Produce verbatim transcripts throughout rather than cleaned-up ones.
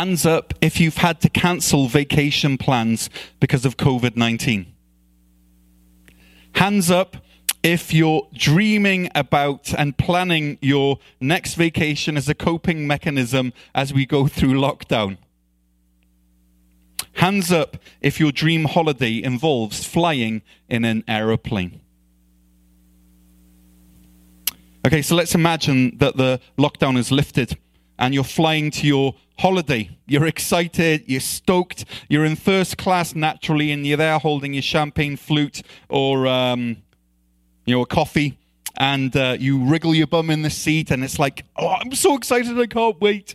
Hands up if you've had to cancel vacation plans because of COVID nineteen. Hands up if you're dreaming about and planning your next vacation as a coping mechanism as we go through lockdown. Hands up if your dream holiday involves flying in an aeroplane. Okay, so let's imagine that the lockdown is lifted and you're flying to your holiday. You're excited, you're stoked, you're in first class naturally, and you're there holding your champagne flute or um, you know, a coffee, and uh, you wriggle your bum in the seat, and it's like, oh, I'm so excited, I can't wait.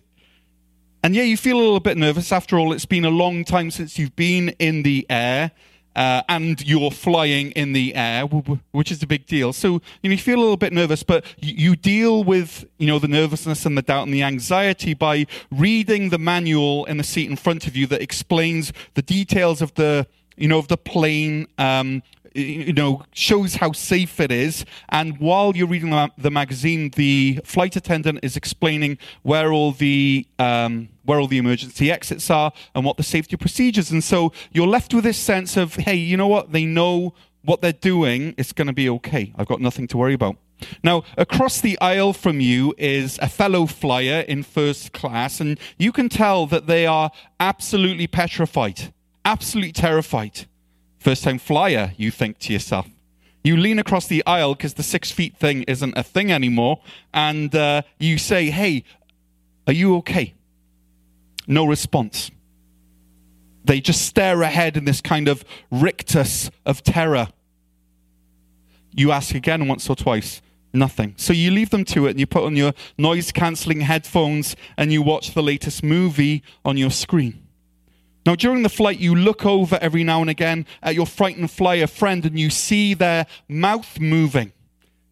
And yeah, you feel a little bit nervous. After all, it's been a long time since you've been in the air, uh, and you're flying in the air, which is a big deal. So you know, you feel a little bit nervous, but you deal with you know the nervousness and the doubt and the anxiety by reading the manual in the seat in front of you that explains the details of the you know of the plane. Um, you know, shows how safe it is. And while you're reading the, the magazine, the flight attendant is explaining where all the um, where all the emergency exits are and what the safety procedures. And so you're left with this sense of, hey, you know what? They know what they're doing. It's going to be okay. I've got nothing to worry about. Now, across the aisle from you is a fellow flyer in first class, and you can tell that they are absolutely petrified, absolutely terrified. First-time flyer, you think to yourself. You lean across the aisle because the six-feet thing isn't a thing anymore, and uh, you say, hey, are you okay? No response. They just stare ahead in this kind of rictus of terror. You ask again once or twice, nothing. So you leave them to it, and you put on your noise-cancelling headphones, and you watch the latest movie on your screen. Now, during the flight, you look over every now and again at your frightened flyer friend, and you see their mouth moving.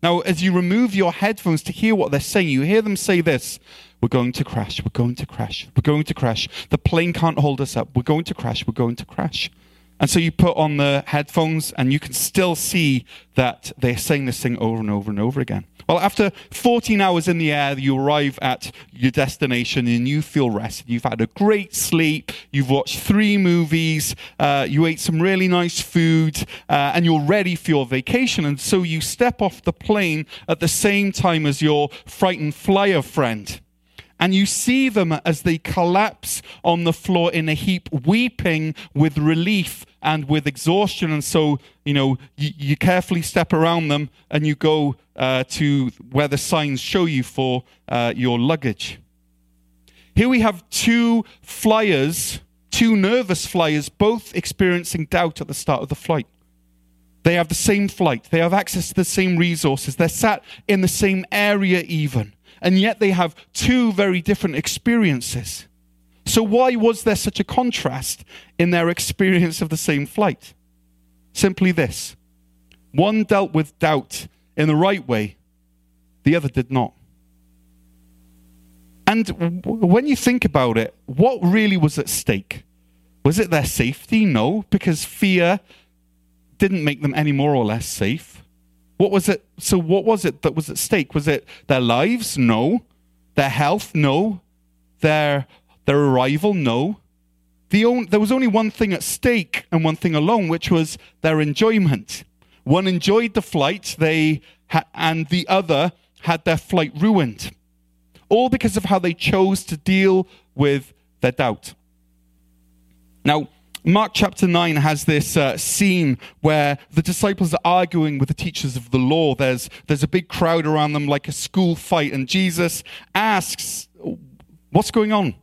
Now, as you remove your headphones to hear what they're saying, you hear them say this: we're going to crash, we're going to crash, we're going to crash. The plane can't hold us up. We're going to crash, we're going to crash. And so you put on the headphones, and you can still see that they're saying this thing over and over and over again. Well, after fourteen hours in the air, you arrive at your destination and you feel rested. You've had a great sleep, you've watched three movies, uh, you ate some really nice food, uh, and you're ready for your vacation. And so you step off the plane at the same time as your frightened flyer friend. And you see them as they collapse on the floor in a heap, weeping with relief and with exhaustion. And so, you know, you, you carefully step around them and you go uh, to where the signs show you for uh, your luggage. Here we have two flyers, two nervous flyers, both experiencing doubt at the start of the flight. They have the same flight. They have access to the same resources. They're sat in the same area even. And yet they have two very different experiences. So why was there such a contrast in their experience of the same flight? Simply this. One dealt with doubt in the right way. The other did not. And w- when you think about it, what really was at stake? Was it their safety? No, because fear didn't make them any more or less safe. What was it? So what was it that was at stake? Was it their lives? No. Their health? No. Their their arrival? No. The on, there was only one thing at stake and one thing alone, which was their enjoyment. One enjoyed the flight, they ha- and the other had their flight ruined, all because of how they chose to deal with their doubt. Now, Mark chapter nine has this uh, scene where the disciples are arguing with the teachers of the law. There's there's a big crowd around them like a school fight, and Jesus asks, what's going on?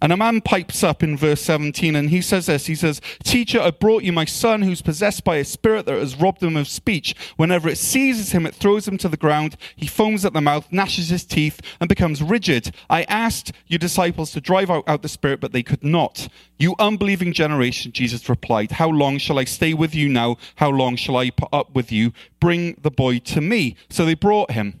And a man pipes up in verse seventeen, and he says this. He says, teacher, I brought you my son who's possessed by a spirit that has robbed him of speech. Whenever it seizes him, it throws him to the ground. He foams at the mouth, gnashes his teeth, and becomes rigid. I asked your disciples to drive out, out the spirit, but they could not. You unbelieving generation, Jesus replied, how long shall I stay with you now? How long shall I put up with you? Bring the boy to me. So they brought him.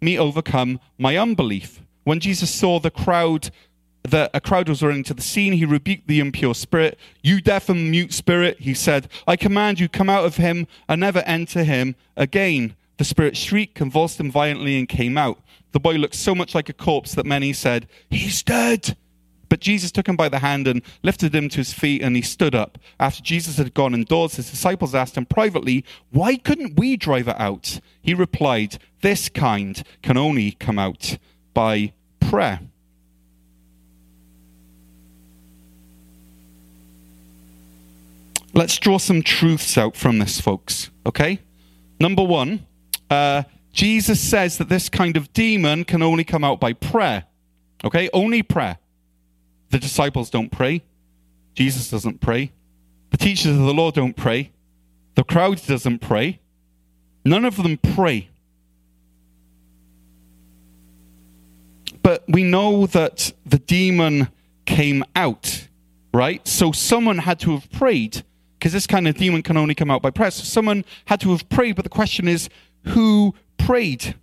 me overcome my unbelief. When Jesus saw the crowd, that a crowd was running to the scene, he rebuked the impure spirit. You deaf and mute spirit, he said, I command you, come out of him and never enter him again. The spirit shrieked, convulsed him violently, and came out. The boy looked so much like a corpse that many said, he's dead. But Jesus took him by the hand and lifted him to his feet, and he stood up. After Jesus had gone indoors, his disciples asked him privately, why couldn't we drive it out? He replied, this kind can only come out by prayer. Let's draw some truths out from this, folks, okay? Number one, uh, Jesus says that this kind of demon can only come out by prayer, okay? Only prayer. The disciples don't pray. Jesus doesn't pray. The teachers of the law don't pray. The crowd doesn't pray. None of them pray. But we know that the demon came out, right? So someone had to have prayed, because this kind of demon can only come out by prayer. So someone had to have prayed, but the question is, who prayed?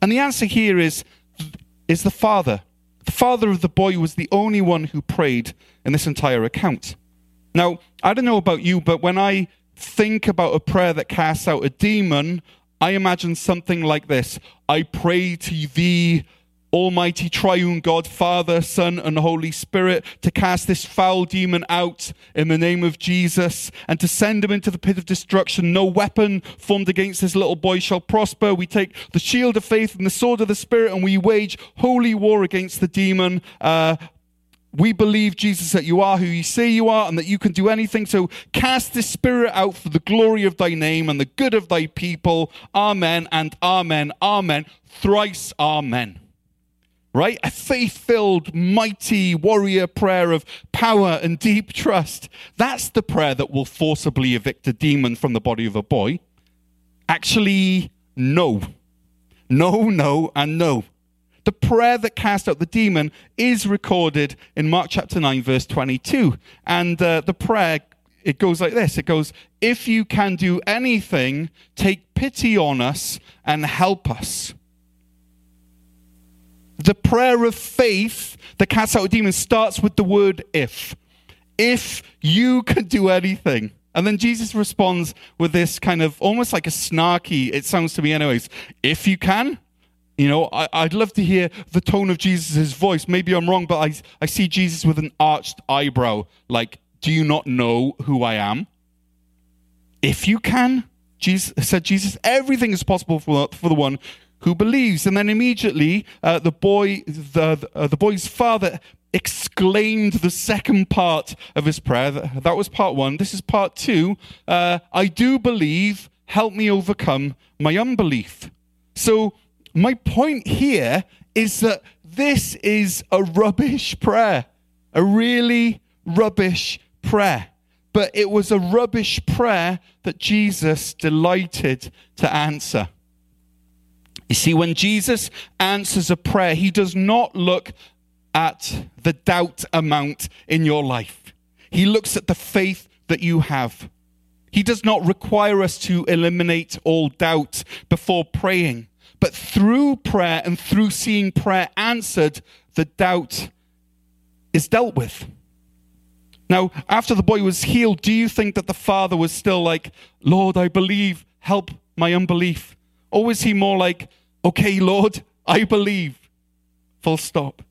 And the answer here is, is the Father. The father of the boy was the only one who prayed in this entire account. Now, I don't know about you, but when I think about a prayer that casts out a demon, I imagine something like this. I pray to thee, almighty triune God, Father, Son, and Holy Spirit, to cast this foul demon out in the name of Jesus and to send him into the pit of destruction. No weapon formed against this little boy shall prosper. We take the shield of faith and the sword of the Spirit, and we wage holy war against the demon. Uh, we believe, Jesus, that you are who you say you are and that you can do anything. So cast this spirit out for the glory of thy name and the good of thy people. Amen and amen, amen, thrice amen. Right? A faith-filled, mighty warrior prayer of power and deep trust. That's the prayer that will forcibly evict a demon from the body of a boy. Actually, no. No, no, and no. The prayer that cast out the demon is recorded in Mark chapter nine, verse twenty-two. And uh, the prayer, it goes like this. It goes, if you can do anything, take pity on us and help us. The prayer of faith that casts out demons starts with the word if. If you could do anything. And then Jesus responds with this kind of almost like a snarky, it sounds to me anyways, if you can. You know, I, I'd love to hear the tone of Jesus' voice. Maybe I'm wrong, but I, I see Jesus with an arched eyebrow. Like, do you not know who I am? If you can, Jesus, said Jesus, everything is possible for, for the one who believes. And then immediately uh, the boy, the uh, the boy's father exclaimed the second part of his prayer. That, that was part one. This is part two. Uh, I do believe, help me overcome my unbelief. So my point here is that this is a rubbish prayer, a really rubbish prayer. But it was a rubbish prayer that Jesus delighted to answer. You see, when Jesus answers a prayer, he does not look at the doubt amount in your life. He looks at the faith that you have. He does not require us to eliminate all doubt before praying. But through prayer and through seeing prayer answered, the doubt is dealt with. Now, after the boy was healed, do you think that the father was still like, Lord, I believe, help my unbelief? Or is he more like, okay, Lord, I believe, full stop?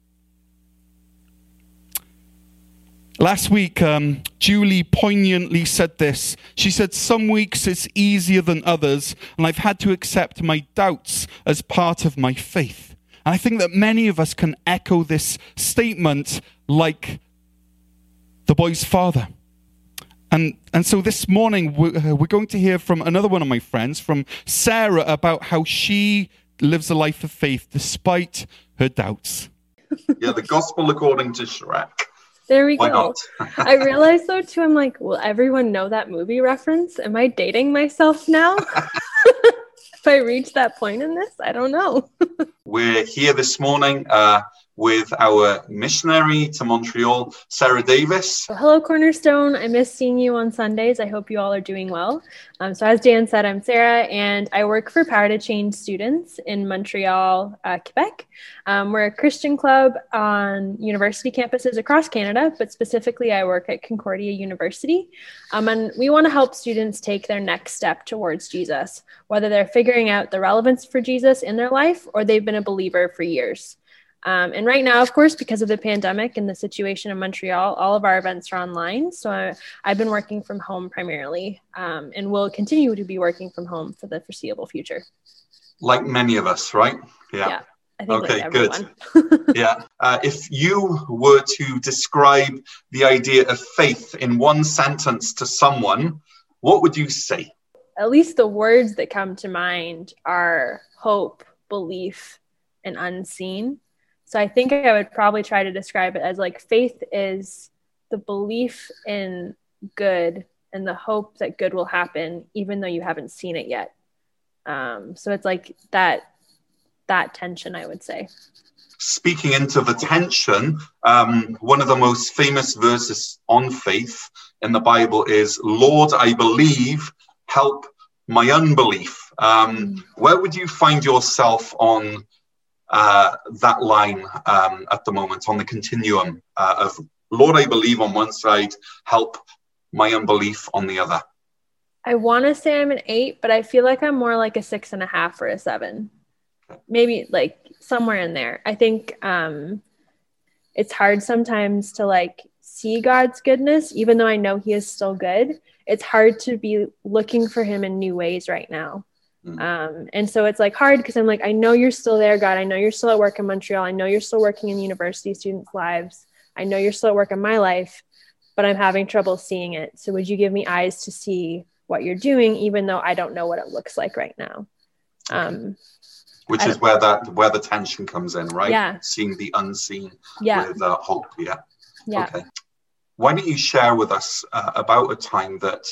Last week, um, Julie poignantly said this. She said, some weeks it's easier than others, and I've had to accept my doubts as part of my faith. And I think that many of us can echo this statement like the boy's father. And, and so this morning, we're going to hear from another one of my friends, from Sarah, about how she lives a life of faith despite her doubts. Yeah, the gospel according to Shrek. There we Why go. I realized, though, too, I'm like, will everyone know that movie reference? Am I dating myself now? If I reach that point in this, I don't know. We're here this morning uh, with our missionary to Montreal, Sarah Davis. Hello, Cornerstone. I miss seeing you on Sundays. I hope you all are doing well. Um, so as Dan said, I'm Sarah, and I work for Power to Change students in Montreal, uh, Quebec. Um, we're a Christian club on university campuses across Canada, but specifically I work at Concordia University. Um, and we want to help students take their next step towards Jesus, whether they're figuring out the relevance for Jesus in their life or they've been a believer for years. Um, and right now, of course, because of the pandemic and the situation in Montreal, all of our events are online. So I, I've been working from home primarily, um, and will continue to be working from home for the foreseeable future. Like many of us, right? Yeah. yeah I think okay, like good. yeah. Uh, if you were to describe the idea of faith in one sentence to someone, what would you say? At least the words that come to mind are hope, belief, and unseen. So I think I would probably try to describe it as like faith is the belief in good and the hope that good will happen, even though you haven't seen it yet. Um, so it's like that that tension, I would say. Speaking into the tension, um, one of the most famous verses on faith in the Bible is, "Lord, I believe, help my unbelief." Um, where would you find yourself on uh that line um at the moment, on the continuum uh, of Lord I believe on one side, help my unbelief on the other? I want to say I'm an eight, but I feel like I'm more like a six and a half or a seven, maybe, like somewhere in there. I think um it's hard sometimes to like see God's goodness, even though I know he is still good. It's hard to be looking for him in new ways right now. Um, and so it's like hard because I'm like, I know you're still there, God. I know you're still at work in Montreal. I know you're still working in university students' lives. I know you're still at work in my life, but I'm having trouble seeing it. So would you give me eyes to see what you're doing, even though I don't know what it looks like right now? Um, Which is where that where the tension comes in, right? Yeah. Seeing the unseen yeah. with uh, hope. Yeah. Yeah. Okay. Why don't you share with us uh, about a time that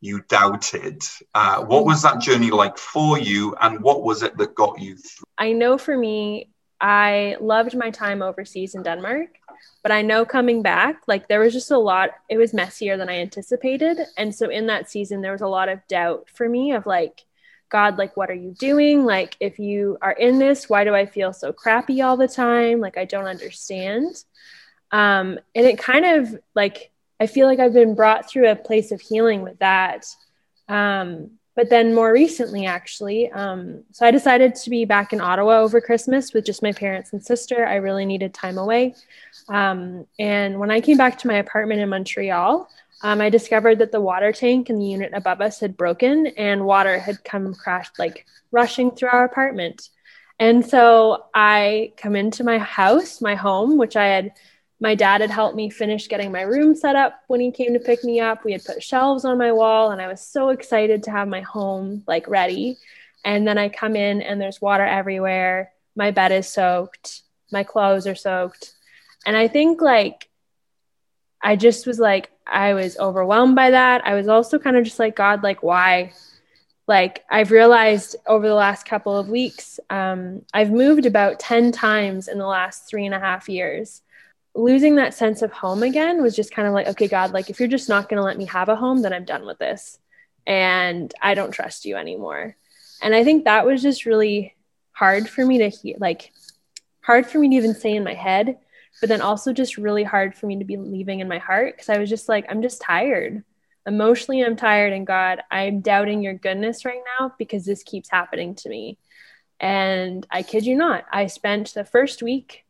you doubted? Uh, what was that journey like for you, and what was it that got you through? I know for me, I loved my time overseas in Denmark, but I know coming back, like there was just a lot, it was messier than I anticipated. And so in that season, there was a lot of doubt for me of like, God, like, what are you doing? Like, if you are in this, why do I feel so crappy all the time? Like, I don't understand. Um, and it kind of like, I feel like I've been brought through a place of healing with that. Um, but then more recently, actually, um, so I decided to be back in Ottawa over Christmas with just my parents and sister. I really needed time away. Um, and when I came back to my apartment in Montreal, um, I discovered that the water tank in the unit above us had broken and water had come crashed, like rushing through our apartment. And so I come into my house, my home, which I had My dad had helped me finish getting my room set up when he came to pick me up. We had put shelves on my wall, and I was so excited to have my home like ready. And then I come in and there's water everywhere. My bed is soaked. My clothes are soaked. And I think like, I just was like, I was overwhelmed by that. I was also kind of just like, God, like why? Like I've realized over the last couple of weeks, um, I've moved about ten times in the last three and a half years. Losing that sense of home again was just kind of like, okay, God, like if you're just not going to let me have a home, then I'm done with this and I don't trust you anymore. And I think that was just really hard for me to hear, like hard for me to even say in my head, but then also just really hard for me to be leaving in my heart. Cause I was just like, I'm just tired emotionally. I'm tired. And God, I'm doubting your goodness right now because this keeps happening to me. And I kid you not, I spent the first week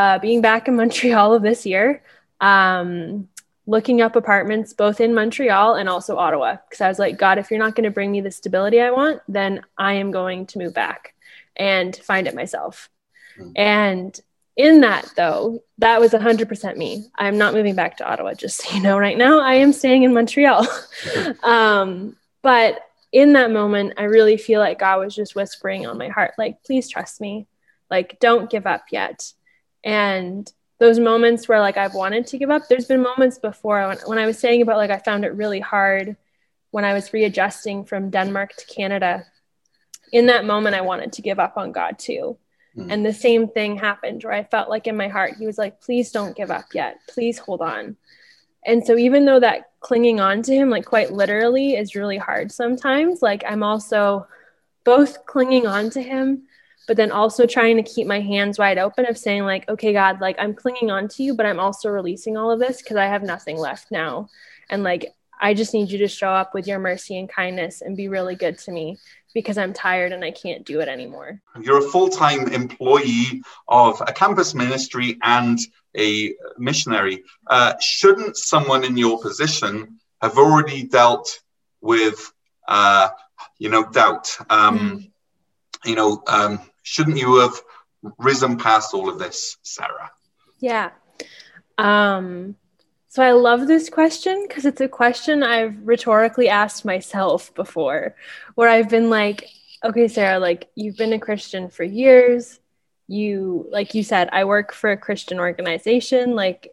Uh, being back in Montreal of this year, um, looking up apartments both in Montreal and also Ottawa. Because I was like, God, if you're not going to bring me the stability I want, then I am going to move back and find it myself. Mm-hmm. And in that, though, that was one hundred percent me. I'm not moving back to Ottawa, just so you know, right now. I am staying in Montreal. um, but in that moment, I really feel like God was just whispering on my heart, like, please trust me. Like, don't give up yet. And those moments where like I've wanted to give up, there's been moments before when, when I was saying about like I found it really hard when I was readjusting from Denmark to Canada. In that moment, I wanted to give up on God too. Mm-hmm. And the same thing happened where I felt like in my heart, he was like, please don't give up yet. Please hold on. And so even though that clinging on to him, like quite literally, is really hard sometimes, like I'm also both clinging on to him, but then also trying to keep my hands wide open of saying like, okay, God, like I'm clinging on to you, but I'm also releasing all of this because I have nothing left now. And like, I just need you to show up with your mercy and kindness and be really good to me because I'm tired and I can't do it anymore. You're a full-time employee of a campus ministry and a missionary. Uh, shouldn't someone in your position have already dealt with, uh, you know, doubt? Um, mm-hmm. You know, um, shouldn't you have risen past all of this, Sarah? Yeah. Um So I love this question because it's a question I've rhetorically asked myself before, where I've been like, okay, Sarah, like you've been a Christian for years. You, like you said, I work for a Christian organization. Like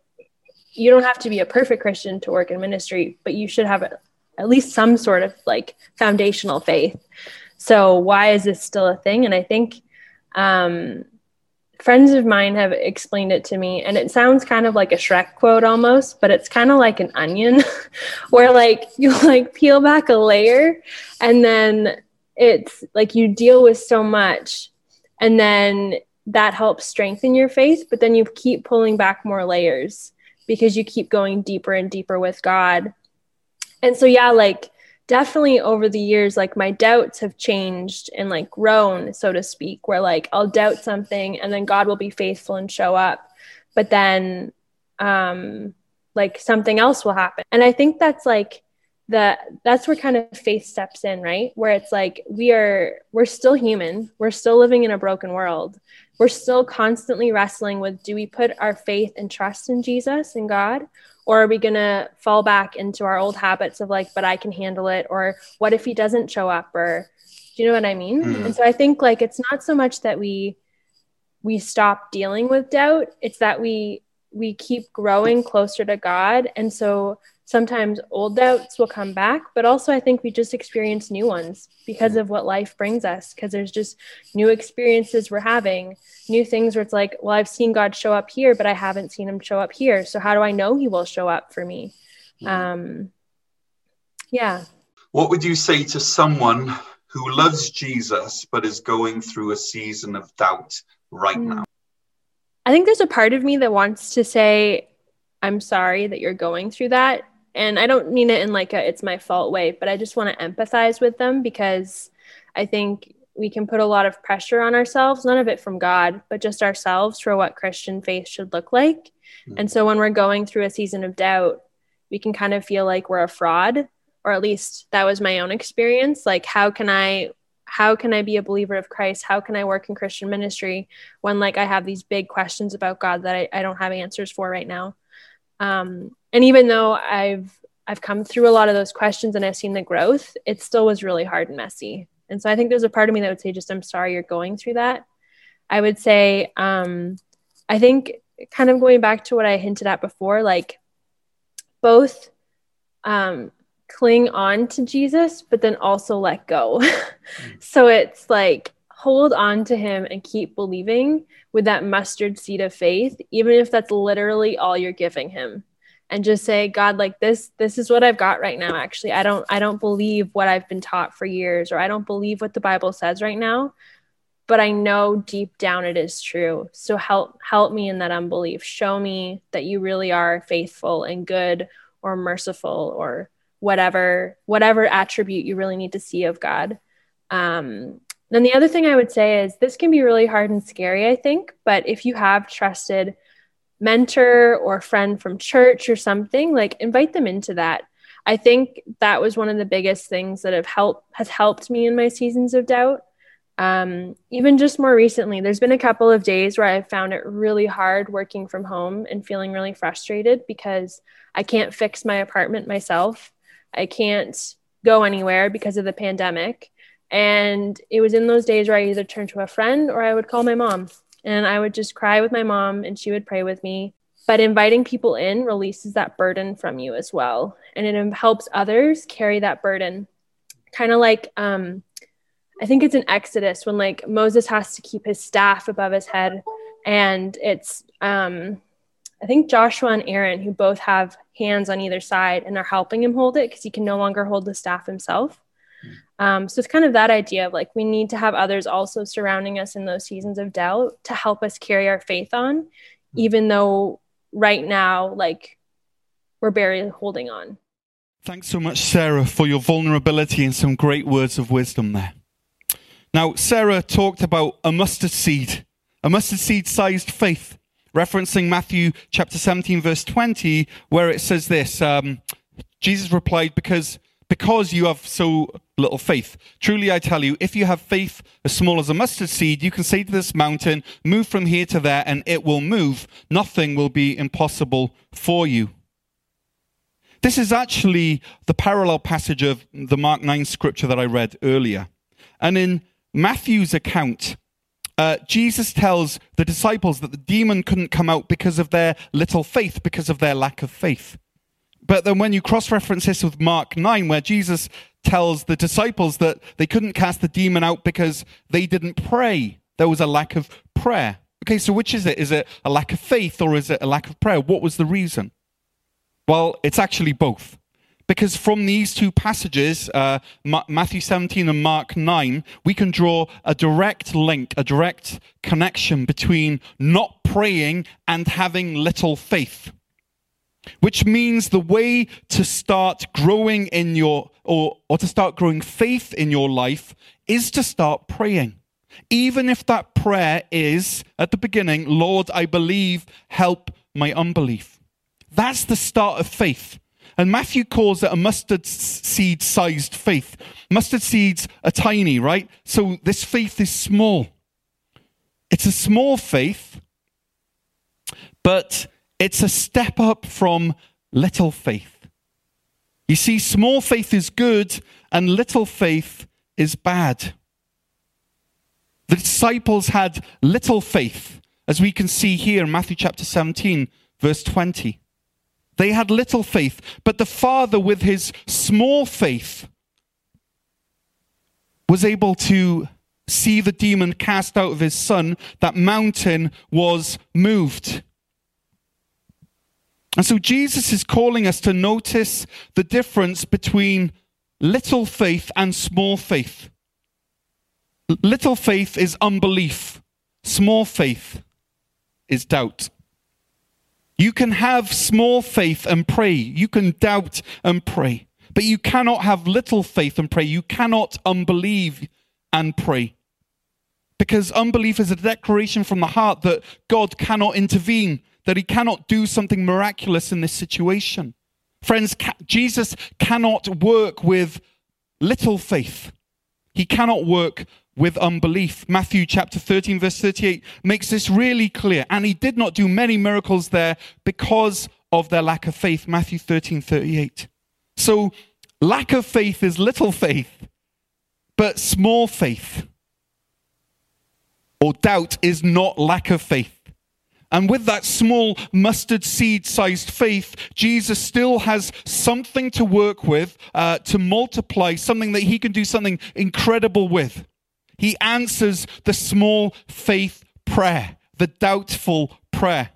you don't have to be a perfect Christian to work in ministry, but you should have a, at least some sort of like foundational faith. So why is this still a thing? And I think, um, friends of mine have explained it to me, and it sounds kind of like a Shrek quote almost, but it's kind of like an onion where like you like peel back a layer and then it's like you deal with so much and then that helps strengthen your faith, but then you keep pulling back more layers because you keep going deeper and deeper with God. And so, yeah, like definitely over the years, like my doubts have changed and like grown, so to speak, where like I'll doubt something and then God will be faithful and show up. But then um, like something else will happen. And I think that's like the, that's where kind of faith steps in, right? Where it's like, we are, we're still human. We're still living in a broken world. We're still constantly wrestling with, do we put our faith and trust in Jesus and God? Or are we going to fall back into our old habits of like, but I can handle it? Or what if he doesn't show up? Or do you know what I mean? Mm-hmm. And so I think like, it's not so much that we, we stop dealing with doubt. It's that we, we keep growing closer to God. And so sometimes old doubts will come back, but also I think we just experience new ones because of what life brings us. Cause there's just new experiences we're having, new things where it's like, well, I've seen God show up here, but I haven't seen him show up here. So how do I know he will show up for me? Um, yeah. What would you say to someone who loves Jesus, but is going through a season of doubt right now? I think there's a part of me that wants to say, I'm sorry that you're going through that. And I don't mean it in like a, it's my fault way, but I just want to empathize with them because I think we can put a lot of pressure on ourselves, none of it from God, but just ourselves for what Christian faith should look like. Mm-hmm. And so when we're going through a season of doubt, we can kind of feel like we're a fraud, or at least that was my own experience. Like, how can I, how can I be a believer of Christ? How can I work in Christian ministry when like I have these big questions about God that I, I don't have answers for right now? Um, and even though I've, I've come through a lot of those questions and I've seen the growth, it still was really hard and messy. And so I think there's a part of me that would say, just, I'm sorry you're going through that. I would say, um, I think kind of going back to what I hinted at before, like both, um, cling on to Jesus, but then also let go. So it's like, hold on to him and keep believing with that mustard seed of faith, even if that's literally all you're giving him, and just say, God, like this, this is what I've got right now. Actually, I don't, I don't believe what I've been taught for years, or I don't believe what the Bible says right now, but I know deep down it is true. So help, help me in that unbelief. Show me that you really are faithful and good or merciful or whatever, whatever attribute you really need to see of God. Um, Then the other thing I would say is this can be really hard and scary, I think, but if you have trusted mentor or friend from church or something, like invite them into that. I think that was one of the biggest things that have helped has helped me in my seasons of doubt. Um, even just more recently, there's been a couple of days where I've found it really hard working from home and feeling really frustrated because I can't fix my apartment myself. I can't go anywhere because of the pandemic. And it was in those days where I either turned to a friend or I would call my mom, and I would just cry with my mom and she would pray with me. But inviting people in releases that burden from you as well. And it helps others carry that burden. Kind of like, um, I think it's an Exodus when like Moses has to keep his staff above his head, and it's um I think Joshua and Aaron, who both have hands on either side and are helping him hold it because he can no longer hold the staff himself. Um, so it's kind of that idea of like, we need to have others also surrounding us in those seasons of doubt to help us carry our faith on, even though right now, like we're barely holding on. Thanks so much, Sarah, for your vulnerability and some great words of wisdom there. Now, Sarah talked about a mustard seed, a mustard seed-sized faith, referencing Matthew chapter seventeen, verse twenty, where it says this, um, Jesus replied, because because you have so little faith. Truly, I tell you, if you have faith as small as a mustard seed, you can say to this mountain, move from here to there, and it will move. Nothing will be impossible for you. This is actually the parallel passage of the Mark nine scripture that I read earlier. And in Matthew's account, Uh, Jesus tells the disciples that the demon couldn't come out because of their little faith, because of their lack of faith. But then when you cross-reference this with Mark nine, where Jesus tells the disciples that they couldn't cast the demon out because they didn't pray, there was a lack of prayer. Okay, so which is it? Is it a lack of faith or is it a lack of prayer? What was the reason? Well, it's actually both. Because from these two passages, uh, Matthew seventeen and Mark nine, we can draw a direct link, a direct connection between not praying and having little faith. Which means the way to start growing in your, or, or to start growing faith in your life is to start praying. Even if that prayer is, at the beginning, Lord, I believe, help my unbelief. That's the start of faith. And Matthew calls it a mustard seed-sized faith. Mustard seeds are tiny, right? So this faith is small. It's a small faith, but it's a step up from little faith. You see, small faith is good and little faith is bad. The disciples had little faith, as we can see here in Matthew chapter seventeen, verse twenty. They had little faith, but the Father, with his small faith, was able to see the demon cast out of his son. That mountain was moved. And so Jesus is calling us to notice the difference between little faith and small faith. Little faith is unbelief. Small faith is doubt. You can have small faith and pray. You can doubt and pray. But you cannot have little faith and pray. You cannot unbelieve and pray. Because unbelief is a declaration from the heart that God cannot intervene, that he cannot do something miraculous in this situation. Friends, ca- Jesus cannot work with little faith. He cannot work with unbelief. Matthew chapter thirteen, verse thirty-eight makes this really clear. And he did not do many miracles there because of their lack of faith. Matthew thirteen, thirty-eight. So lack of faith is little faith, but small faith or doubt is not lack of faith. And with that small mustard seed-sized faith, Jesus still has something to work with, uh, to multiply, something that he can do something incredible with. He answers the small faith prayer, the doubtful prayer.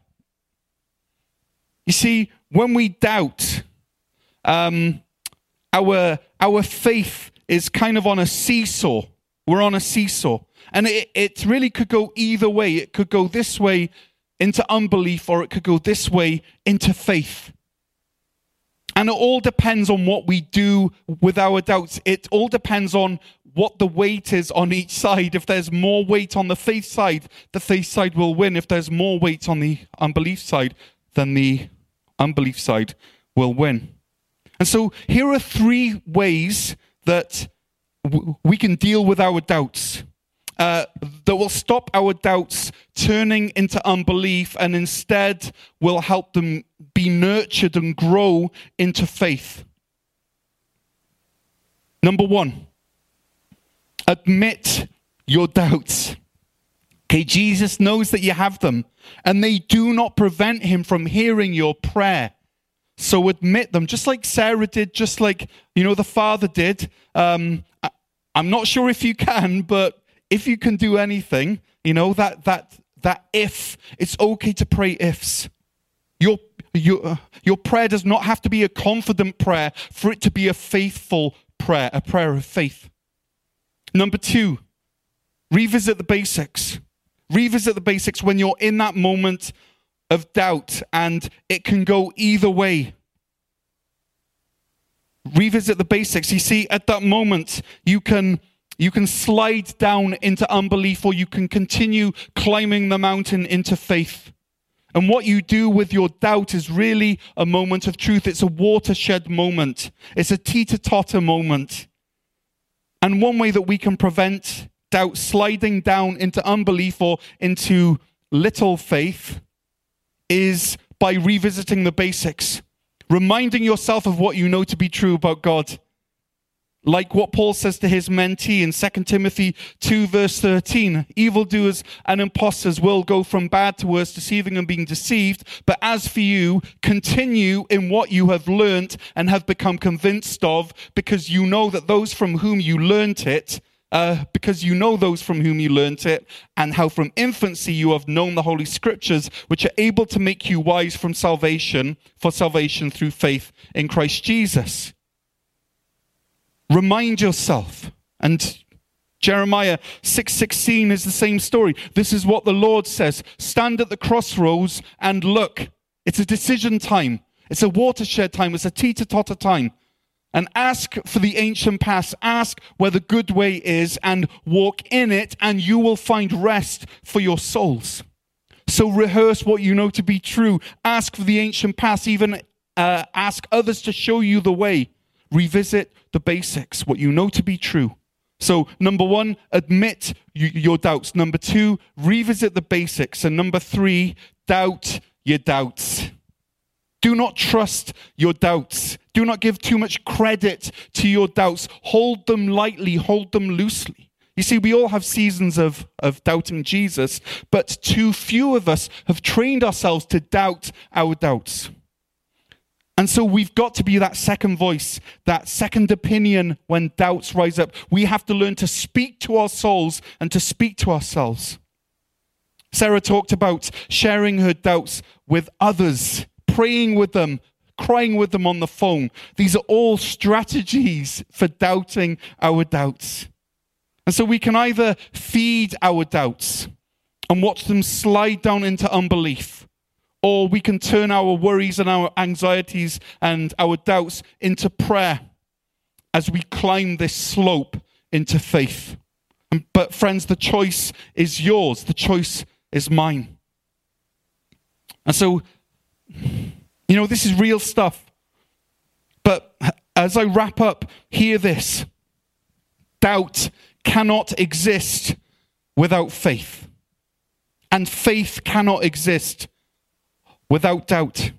You see, when we doubt, um, our our faith is kind of on a seesaw. We're on a seesaw. And it, it really could go either way. It could go this way into unbelief, or it could go this way into faith. And it all depends on what we do with our doubts. It all depends on what the weight is on each side. If there's more weight on the faith side, the faith side will win. If there's more weight on the unbelief side, then the unbelief side will win. And so here are three ways that w- we can deal with our doubts, uh, that will stop our doubts turning into unbelief and instead will help them be nurtured and grow into faith. Number one, admit your doubts. Okay, Jesus knows that you have them, and they do not prevent him from hearing your prayer. So admit them, just like Sarah did, just like, you know, the Father did. Um, I'm not sure if you can, but if you can do anything, you know, that that that if, it's okay to pray ifs. Your, your, uh, your prayer does not have to be a confident prayer for it to be a faithful prayer, a prayer of faith. Number two, revisit the basics. Revisit the basics when you're in that moment of doubt, and it can go either way. Revisit the basics. You see, at that moment, you can you can slide down into unbelief, or you can continue climbing the mountain into faith. And what you do with your doubt is really a moment of truth. It's a watershed moment. It's a teeter-totter moment. And one way that we can prevent doubt sliding down into unbelief or into little faith is by revisiting the basics, reminding yourself of what you know to be true about God. Like what Paul says to his mentee in Second Timothy two, verse thirteen, evildoers and impostors will go from bad to worse, deceiving and being deceived. But as for you, continue in what you have learnt and have become convinced of, because you know that those from whom you learnt it, Uh, because you know those from whom you learnt it, and how from infancy you have known the Holy Scriptures, which are able to make you wise from salvation, for salvation through faith in Christ Jesus. Remind yourself. And Jeremiah six sixteen is the same story. This is what the Lord says. Stand at the crossroads and look. It's a decision time. It's a watershed time. It's a teeter-totter time. And ask for the ancient paths, ask where the good way is, and walk in it, and you will find rest for your souls. So rehearse what you know to be true. Ask for the ancient paths, even uh, ask others to show you the way. Revisit the basics, what you know to be true. So number one, admit you, your doubts. Number two, revisit the basics. And number three, doubt your doubts. Do not trust your doubts. Do not give too much credit to your doubts. Hold them lightly. Hold them loosely. You see, we all have seasons of, of doubting Jesus, but too few of us have trained ourselves to doubt our doubts. And so we've got to be that second voice, that second opinion when doubts rise up. We have to learn to speak to our souls and to speak to ourselves. Sarah talked about sharing her doubts with others, praying with them, crying with them on the phone. These are all strategies for doubting our doubts. And so we can either feed our doubts and watch them slide down into unbelief, or we can turn our worries and our anxieties and our doubts into prayer as we climb this slope into faith. But friends, the choice is yours. The choice is mine. And so, you know, this is real stuff. But as I wrap up, hear this. Doubt cannot exist without faith. And faith cannot exist without doubt.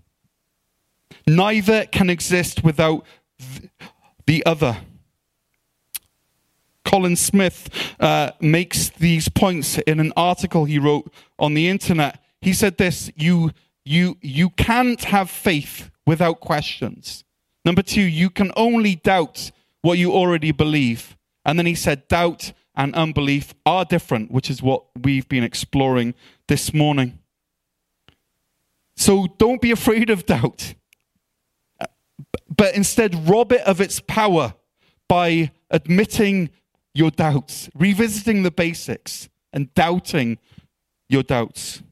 Neither can exist without the other. Colin Smith uh, makes these points in an article he wrote on the internet. He said this, you... You you can't have faith without questions. Number two, you can only doubt what you already believe. And then he said, doubt and unbelief are different, which is what we've been exploring this morning. So don't be afraid of doubt, but instead rob it of its power by admitting your doubts, revisiting the basics, and doubting your doubts.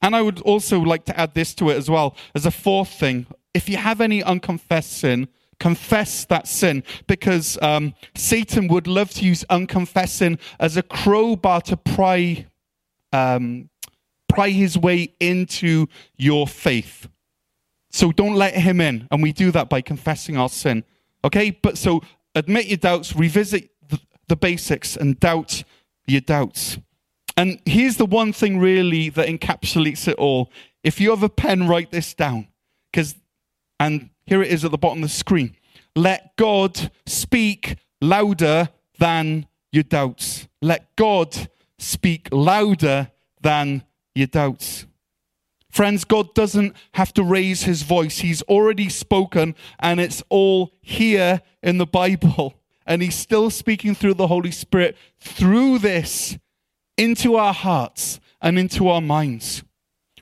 And I would also like to add this to it as well, as a fourth thing. If you have any unconfessed sin, confess that sin, because um, Satan would love to use unconfessed sin as a crowbar to pry, um, pry his way into your faith. So don't let him in, and we do that by confessing our sin. Okay, but so admit your doubts, revisit the, the basics, and doubt your doubts. And here's the one thing really that encapsulates it all. If you have a pen, write this down. Because, and here it is at the bottom of the screen. Let God speak louder than your doubts. Let God speak louder than your doubts. Friends, God doesn't have to raise his voice. He's already spoken, and it's all here in the Bible. and he's still speaking through the Holy Spirit through this into our hearts and into our minds.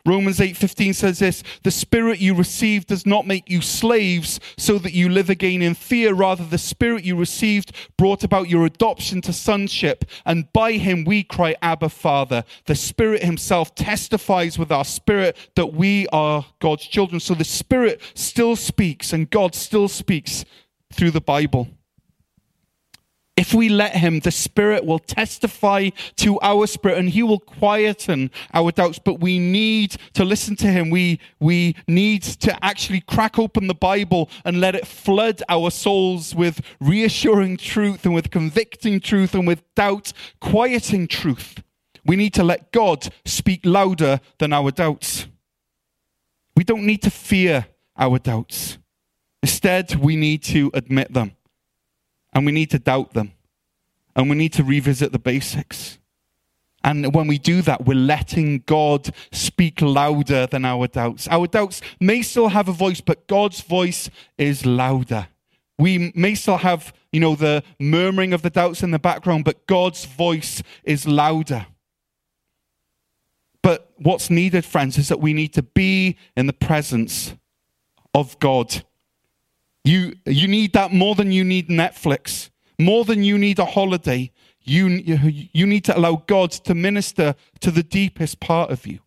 Romans eight fifteen says this, the spirit you received does not make you slaves so that you live again in fear. Rather, the spirit you received brought about your adoption to sonship, and by him we cry, Abba, Father. The spirit himself testifies with our spirit that we are God's children. So the spirit still speaks and God still speaks through the Bible. If we let him, the Spirit will testify to our spirit and he will quieten our doubts. But we need to listen to him. We, we need to actually crack open the Bible and let it flood our souls with reassuring truth and with convicting truth and with doubt, quieting truth. We need to let God speak louder than our doubts. We don't need to fear our doubts. Instead, we need to admit them. And we need to doubt them. And we need to revisit the basics. And when we do that, we're letting God speak louder than our doubts. Our doubts may still have a voice, but God's voice is louder. We may still have, you know, the murmuring of the doubts in the background, but God's voice is louder. But what's needed, friends, is that we need to be in the presence of God. You you need that more than you need Netflix, more than you need a holiday. You, you need to allow God to minister to the deepest part of you.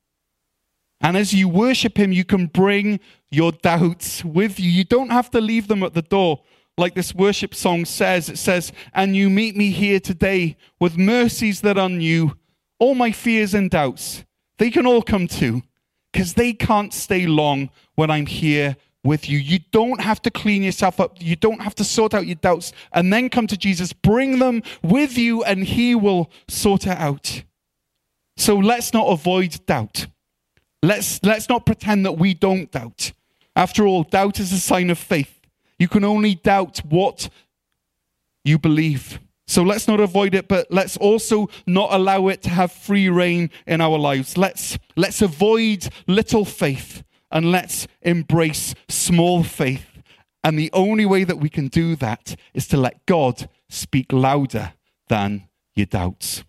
And as you worship him, you can bring your doubts with you. You don't have to leave them at the door. Like this worship song says, it says, and you meet me here today with mercies that are new. All my fears and doubts, they can all come too, because they can't stay long when I'm here with you. You don't have to clean yourself up. You don't have to sort out your doubts and then come to Jesus. Bring them with you and he will sort it out. So let's not avoid doubt. Let's, let's not pretend that we don't doubt. After all, doubt is a sign of faith. You can only doubt what you believe. So let's not avoid it, but let's also not allow it to have free reign in our lives. Let's, let's avoid little faith. And let's embrace small faith. And the only way that we can do that is to let God speak louder than your doubts.